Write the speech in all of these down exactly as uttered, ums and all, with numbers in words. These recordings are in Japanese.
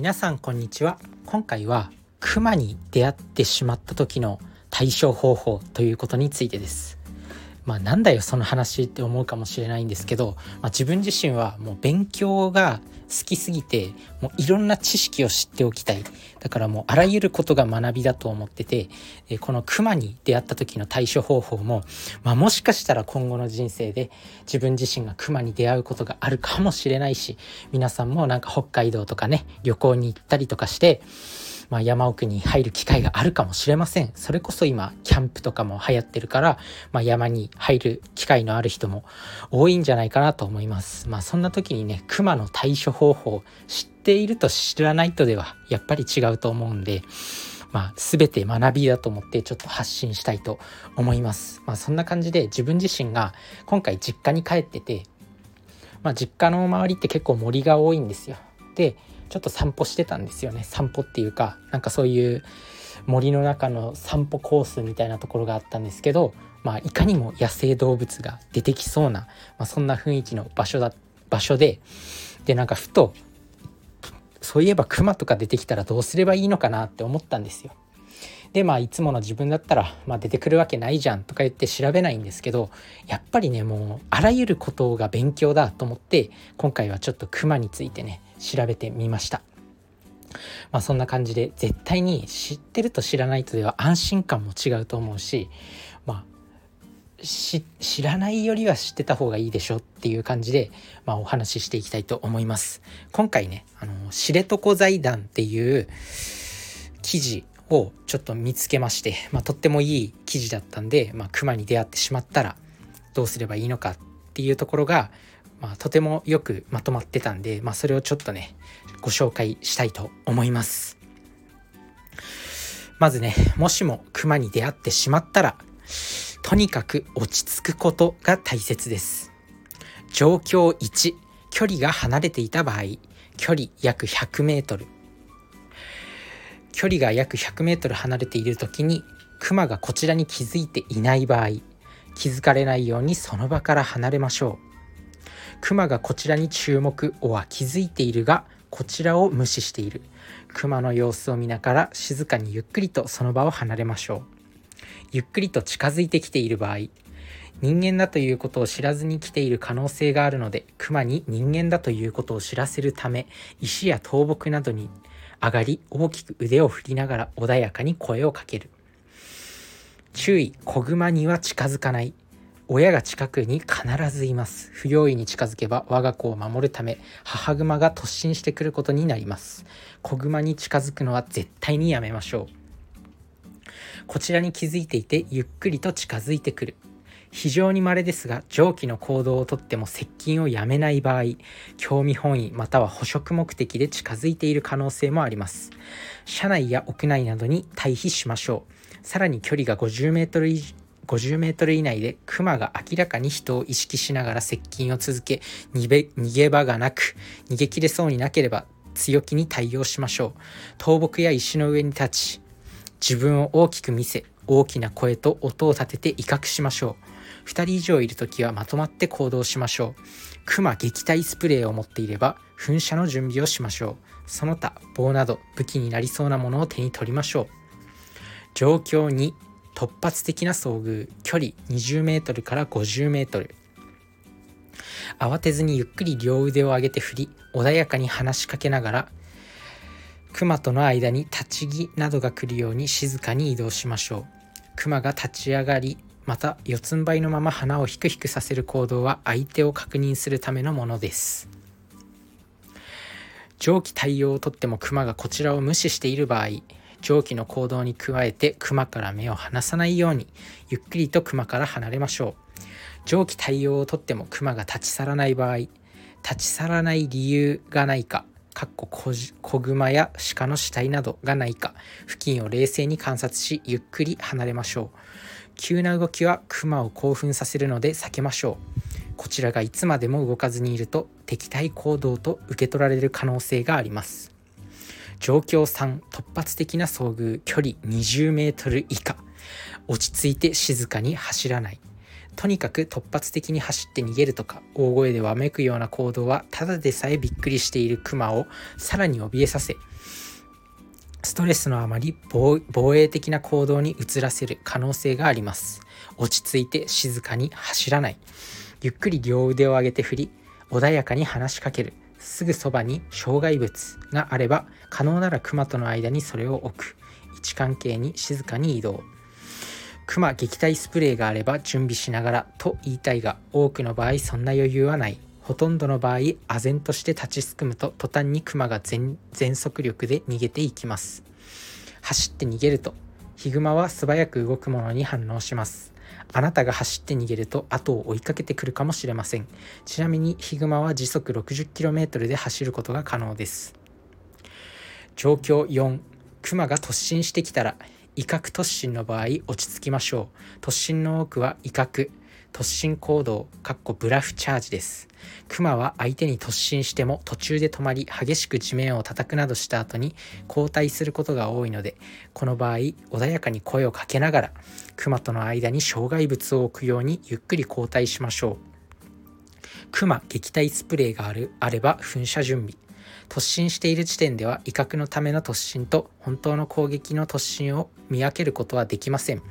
皆さんこんにちは。今回はクマに出会ってしまった時の対処方法ということについてです。まあ、なんだよその話って思うかもしれないんですけど、まあ、自分自身はもう勉強が好きすぎて、もういろんな知識を知っておきたい。だからもうあらゆることが学びだと思ってて、このクマに出会った時の対処方法も、まあ、もしかしたら今後の人生で自分自身がクマに出会うことがあるかもしれないし、皆さんもなんか北海道とかね、旅行に行ったりとかして、まあ、山奥に入る機会があるかもしれません。それこそ今キャンプとかも流行ってるから、まあ、山に入る機会のある人も多いんじゃないかなと思います。まあ、そんな時にね、クマの対処方法知っていると知らないとではやっぱり違うと思うんで、まあ、全て学びだと思ってちょっと発信したいと思います。まあ、そんな感じで自分自身が今回実家に帰ってて、まあ、実家の周りって結構森が多いんですよ。でちょっと散歩してたんですよね。散歩っていうか、なんかそういう森の中の散歩コースみたいなところがあったんですけど、まあ、いかにも野生動物が出てきそうな、まあ、そんな雰囲気の場所だ場所で、でなんかふとそういえばクマとか出てきたらどうすればいいのかなって思ったんですよ。でまあいつもの自分だったら、まあ、出てくるわけないじゃんとか言って調べないんですけど、やっぱりね、もうあらゆることが勉強だと思って、今回はちょっとクマについてね調べてみました。まあ、そんな感じで絶対に知ってると知らないとでは安心感も違うと思うし、まあ、し知らないよりは知ってた方がいいでしょっていう感じで、まあ、お話ししていきたいと思います。今回ね、あの知床財団っていう記事をちょっと見つけまして、まあ、とってもいい記事だったんで、まあ、クマに出会ってしまったらどうすればいいのかっていうところが、まあ、とてもよくまとまってたんで、まあ、それをちょっとねご紹介したいと思います。まずね、もしもクマに出会ってしまったら、とにかく落ち着くことが大切です。状況いち、距離が離れていた場合、距離約ひゃくメートル距離が約ひゃくメートル離れている時にクマがこちらに気づいていない場合、気づかれないようにその場から離れましょう。クマがこちらに注目おは気づいているが、こちらを無視している。クマの様子を見ながら静かにゆっくりとその場を離れましょう。ゆっくりと近づいてきている場合、人間だということを知らずに来ている可能性があるので、クマに人間だということを知らせるため、石や倒木などに上がり大きく腕を振りながら穏やかに声をかける。注意、子グマには近づかない。親が近くに必ずいます。不用意に近づけば我が子を守るため母グマが突進してくることになります。子グマに近づくのは絶対にやめましょう。こちらに気づいていてゆっくりと近づいてくる。非常に稀ですが、上記の行動をとっても接近をやめない場合、興味本位または捕食目的で近づいている可能性もあります。車内や屋内などに退避しましょう。さらに距離がごじゅうメートル以上ごじゅうメートル以内でクマが明らかに人を意識しながら接近を続け、逃げ、逃げ場がなく逃げ切れそうになければ強気に対応しましょう。倒木や石の上に立ち、自分を大きく見せ、大きな声と音を立てて威嚇しましょう。ふたり以上いるときはまとまって行動しましょう。クマ撃退スプレーを持っていれば噴射の準備をしましょう。その他棒など武器になりそうなものを手に取りましょう。状況に、突発的な遭遇、距離にじゅうメートルからごじゅうメートル。慌てずにゆっくり両腕を上げて振り、穏やかに話しかけながら、クマとの間に立ち木などが来るように静かに移動しましょう。クマが立ち上がり、また四つん這いのまま鼻をひくひくさせる行動は相手を確認するためのものです。上記対応をとってもクマがこちらを無視している場合、上記の行動に加えてクマから目を離さないようにゆっくりとクマから離れましょう。上記対応をとってもクマが立ち去らない場合、立ち去らない理由がないか、かっこ子グマや鹿の死体などがないか、付近を冷静に観察しゆっくり離れましょう。急な動きはクマを興奮させるので避けましょう。こちらがいつまでも動かずにいると敵対行動と受け取られる可能性があります。状況さん、突発的な遭遇、距離にじゅうメートル以下。落ち着いて静かに走らない。とにかく突発的に走って逃げるとか大声でわめくような行動は、ただでさえびっくりしているクマをさらに怯えさせ、ストレスのあまり防衛的な行動に移らせる可能性があります。落ち着いて静かに走らない、ゆっくり両腕を上げて振り、穏やかに話しかける、すぐそばに障害物があれば可能ならクマとの間にそれを置く、位置関係に静かに移動、クマ撃退スプレーがあれば準備しながらと言いたいが、多くの場合そんな余裕はない。ほとんどの場合唖然として立ちすくむと、途端にクマが 全, 全速力で逃げていきます。走って逃げるとヒグマは素早く動くものに反応します。あなたが走って逃げると後を追いかけてくるかもしれません。ちなみにヒグマは時速 ろくじゅっキロメートル で走ることが可能です。状況よん、クマが突進してきたら威嚇突進の場合落ち着きましょう。突進の多くは威嚇、突進行動（ブラフチャージ）です。クマは相手に突進しても途中で止まり、激しく地面を叩くなどした後に後退することが多いので、この場合穏やかに声をかけながらクマとの間に障害物を置くようにゆっくり後退しましょう。クマ撃退スプレーがある、あれば噴射準備。突進している時点では威嚇のための突進と本当の攻撃の突進を見分けることはできません。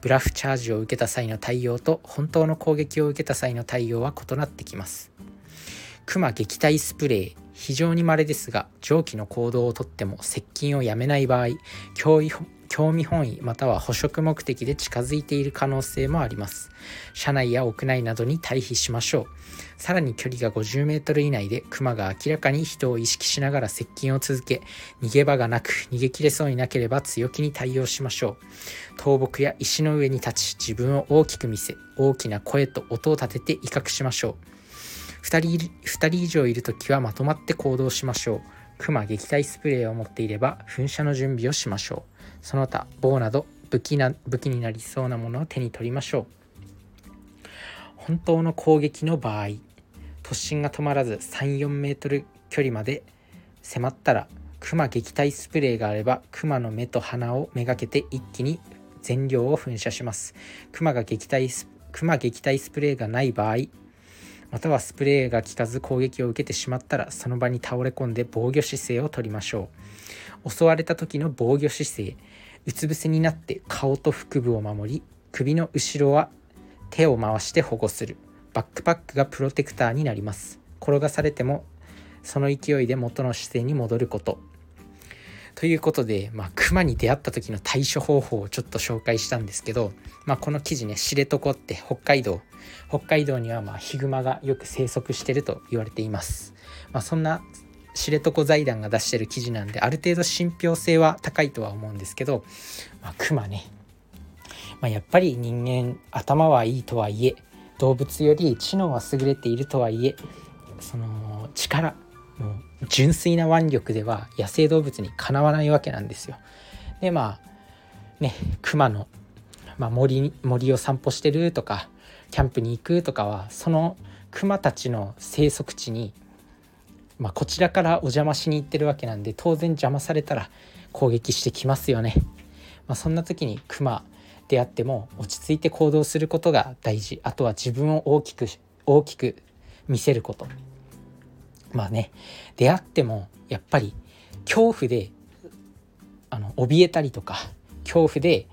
ブラフチャージを受けた際の対応と本当の攻撃を受けた際の対応は異なってきます。クマ撃退スプレー、非常に稀ですが上記の行動をとっても接近をやめない場合、脅威興味本位または捕食目的で近づいている可能性もあります。車内や屋内などに退避しましょう。さらに距離が ごじゅうメートル 以内でクマが明らかに人を意識しながら接近を続け、逃げ場がなく逃げ切れそうになければ強気に対応しましょう。倒木や石の上に立ち、自分を大きく見せ、大きな声と音を立てて威嚇しましょう。ふたり, ふたり以上いるときはまとまって行動しましょう。クマ撃退スプレーを持っていれば噴射の準備をしましょう。その他棒など武器な武器になりそうなものを手に取りましょう。本当の攻撃の場合、突進が止まらず さん、よんメートル 距離まで迫ったらクマ撃退スプレーがあればクマの目と鼻をめがけて一気に全量を噴射します。クマが撃退ス、クマ撃退スプレーがない場合、またはスプレーが効かず攻撃を受けてしまったらその場に倒れ込んで防御姿勢を取りましょう。襲われた時の防御姿勢、うつ伏せになって顔と腹部を守り、首の後ろは手を回して保護する。バックパックがプロテクターになります。転がされてもその勢いで元の姿勢に戻ることということで、まあ、クマに出会った時の対処方法をちょっと紹介したんですけど、まあ、この記事ね、知床って北海道、北海道にはまあヒグマがよく生息していると言われています。まあ、そんな知床財団が出している記事なんで、ある程度信憑性は高いとは思うんですけど、まあ、クマね、まあ、やっぱり人間頭はいいとはいえ、動物より知能は優れているとはいえ、その力、もう純粋な腕力では野生動物にかなわないわけなんですよ。でまあね、クマの、まあ、森、森を散歩してるとかキャンプに行くとかは、そのクマたちの生息地に、まあ、こちらからお邪魔しに行ってるわけなんで、当然邪魔されたら攻撃してきますよね。まあ、そんな時にクマであっても落ち着いて行動することが大事。あとは自分を大きく大きく見せること。まあね、出会ってもやっぱり恐怖であの怯えたりとか、恐怖で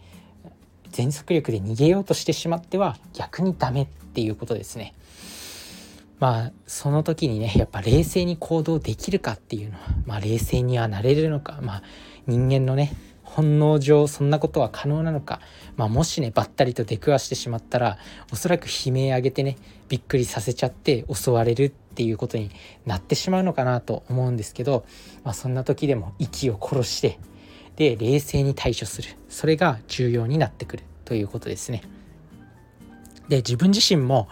全速力で逃げようとしてしまっては逆にダメっていうことですね。まあその時にね、やっぱ冷静に行動できるかっていうのは、まあ、冷静にはなれるのか、まあ、人間のね本能上そんなことは可能なのか、まあ、もしねばったりと出くわしてしまったらおそらく悲鳴上げてねびっくりさせちゃって襲われるっていうことになってしまうのかなと思うんですけど、まあ、そんな時でも息を殺してで冷静に対処する、それが重要になってくるということですね。で自分自身も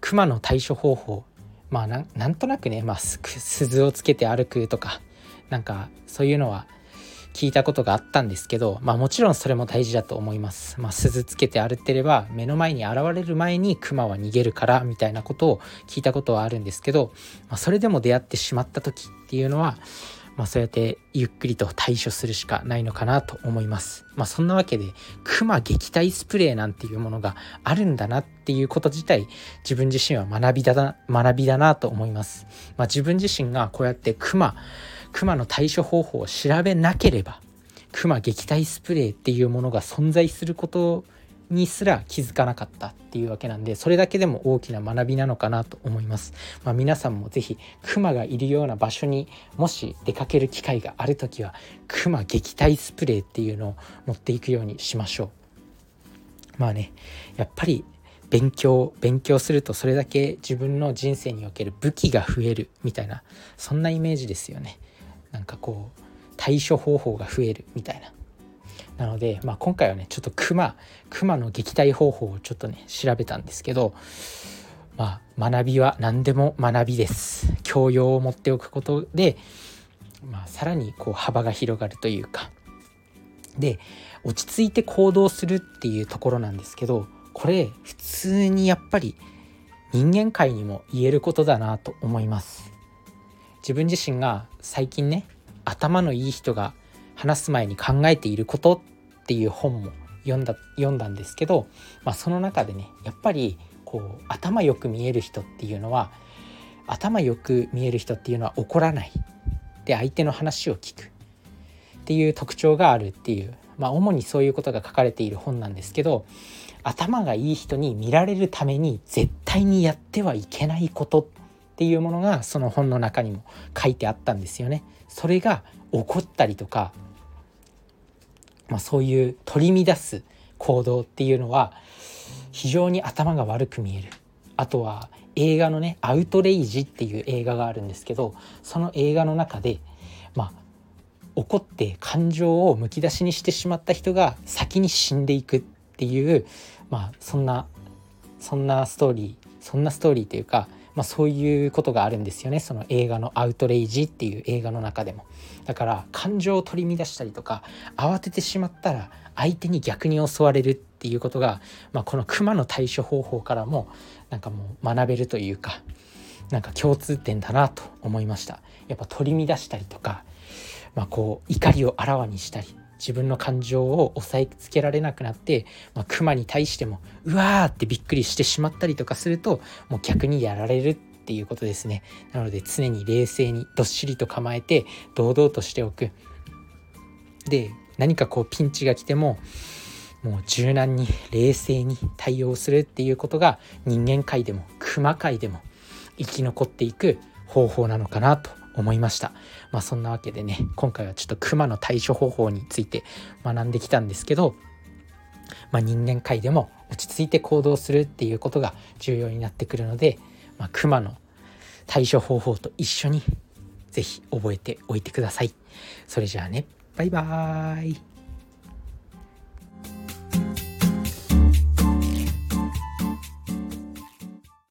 クマの対処方法、まあ、な, なんとなくね、まあ、鈴をつけて歩くとかなんかそういうのは聞いたことがあったんですけど、まあ、もちろんそれも大事だと思います。まあ、鈴つけて歩いてれば目の前に現れる前にクマは逃げるからみたいなことを聞いたことはあるんですけど、まあ、それでも出会ってしまった時っていうのは、まあ、そうやってゆっくりと対処するしかないのかなと思います。まあ、そんなわけでクマ撃退スプレーなんていうものがあるんだなっていうこと自体、自分自身は学びだな、学びだなと思います。まあ、自分自身がこうやってクマ、クマの対処方法を調べなければ、クマ撃退スプレーっていうものが存在することにすら気づかなかったっていうわけなんで、それだけでも大きな学びなのかなと思います。まあ、皆さんもぜひクマがいるような場所にもし出かける機会があるときは、クマ撃退スプレーっていうのを持っていくようにしましょう。まあね、やっぱり勉強勉強するとそれだけ自分の人生における武器が増えるみたいな、そんなイメージですよね。なんかこう対処方法が増えるみたいな。なので、まあ、今回はねちょっとクマクマの撃退方法をちょっとね調べたんですけど、まあ、学びは何でも学びです。教養を持っておくことで、まあ、さらにこう幅が広がるというかで、落ち着いて行動するっていうところなんですけど、これ普通にやっぱり人間界にも言えることだなと思います。自分自身が最近ね、頭のいい人が話す前に考えていることっていう本も読んだ、読んだんですけど、まあ、その中でねやっぱりこう頭よく見える人っていうのは頭よく見える人っていうのは怒らないで、相手の話を聞くっていう特徴があるっていう、まあ、主にそういうことが書かれている本なんですけど、頭がいい人に見られるために絶対にやってはいけないことっていうものがその本の中にも書いてあったんですよね。それが怒ったりとか、まあ、そういう取り乱す行動っていうのは非常に頭が悪く見える。あとは映画のねアウトレイジっていう映画があるんですけど、その映画の中で、まあ、怒って感情をむき出しにしてしまった人が先に死んでいくっていう、まあ、そんなそんなストーリーそんなストーリーというか、まあ、そういうことがあるんですよね。その映画のアウトレイジっていう映画の中でも。だから感情を取り乱したりとか慌ててしまったら相手に逆に襲われるっていうことが、まあ、このクマの対処方法からもなんかもう学べるというか、なんか共通点だなと思いました。やっぱ取り乱したりとか、まあ、こう怒りをあらわにしたり、自分の感情を抑えつけられなくなって、まあ、クマに対してもうわーってびっくりしてしまったりとかすると、もう逆にやられるっていうことですね。なので常に冷静にどっしりと構えて堂々としておく。で、何かこうピンチが来てももう柔軟に冷静に対応するっていうことが人間界でもクマ界でも生き残っていく方法なのかなと思いました。まあ、そんなわけでね、今回はちょっとクマの対処方法について学んできたんですけど、まあ、人間界でも落ち着いて行動するっていうことが重要になってくるので、まあ、クマの対処方法と一緒にぜひ覚えておいてください。それじゃあね、バイバーイ。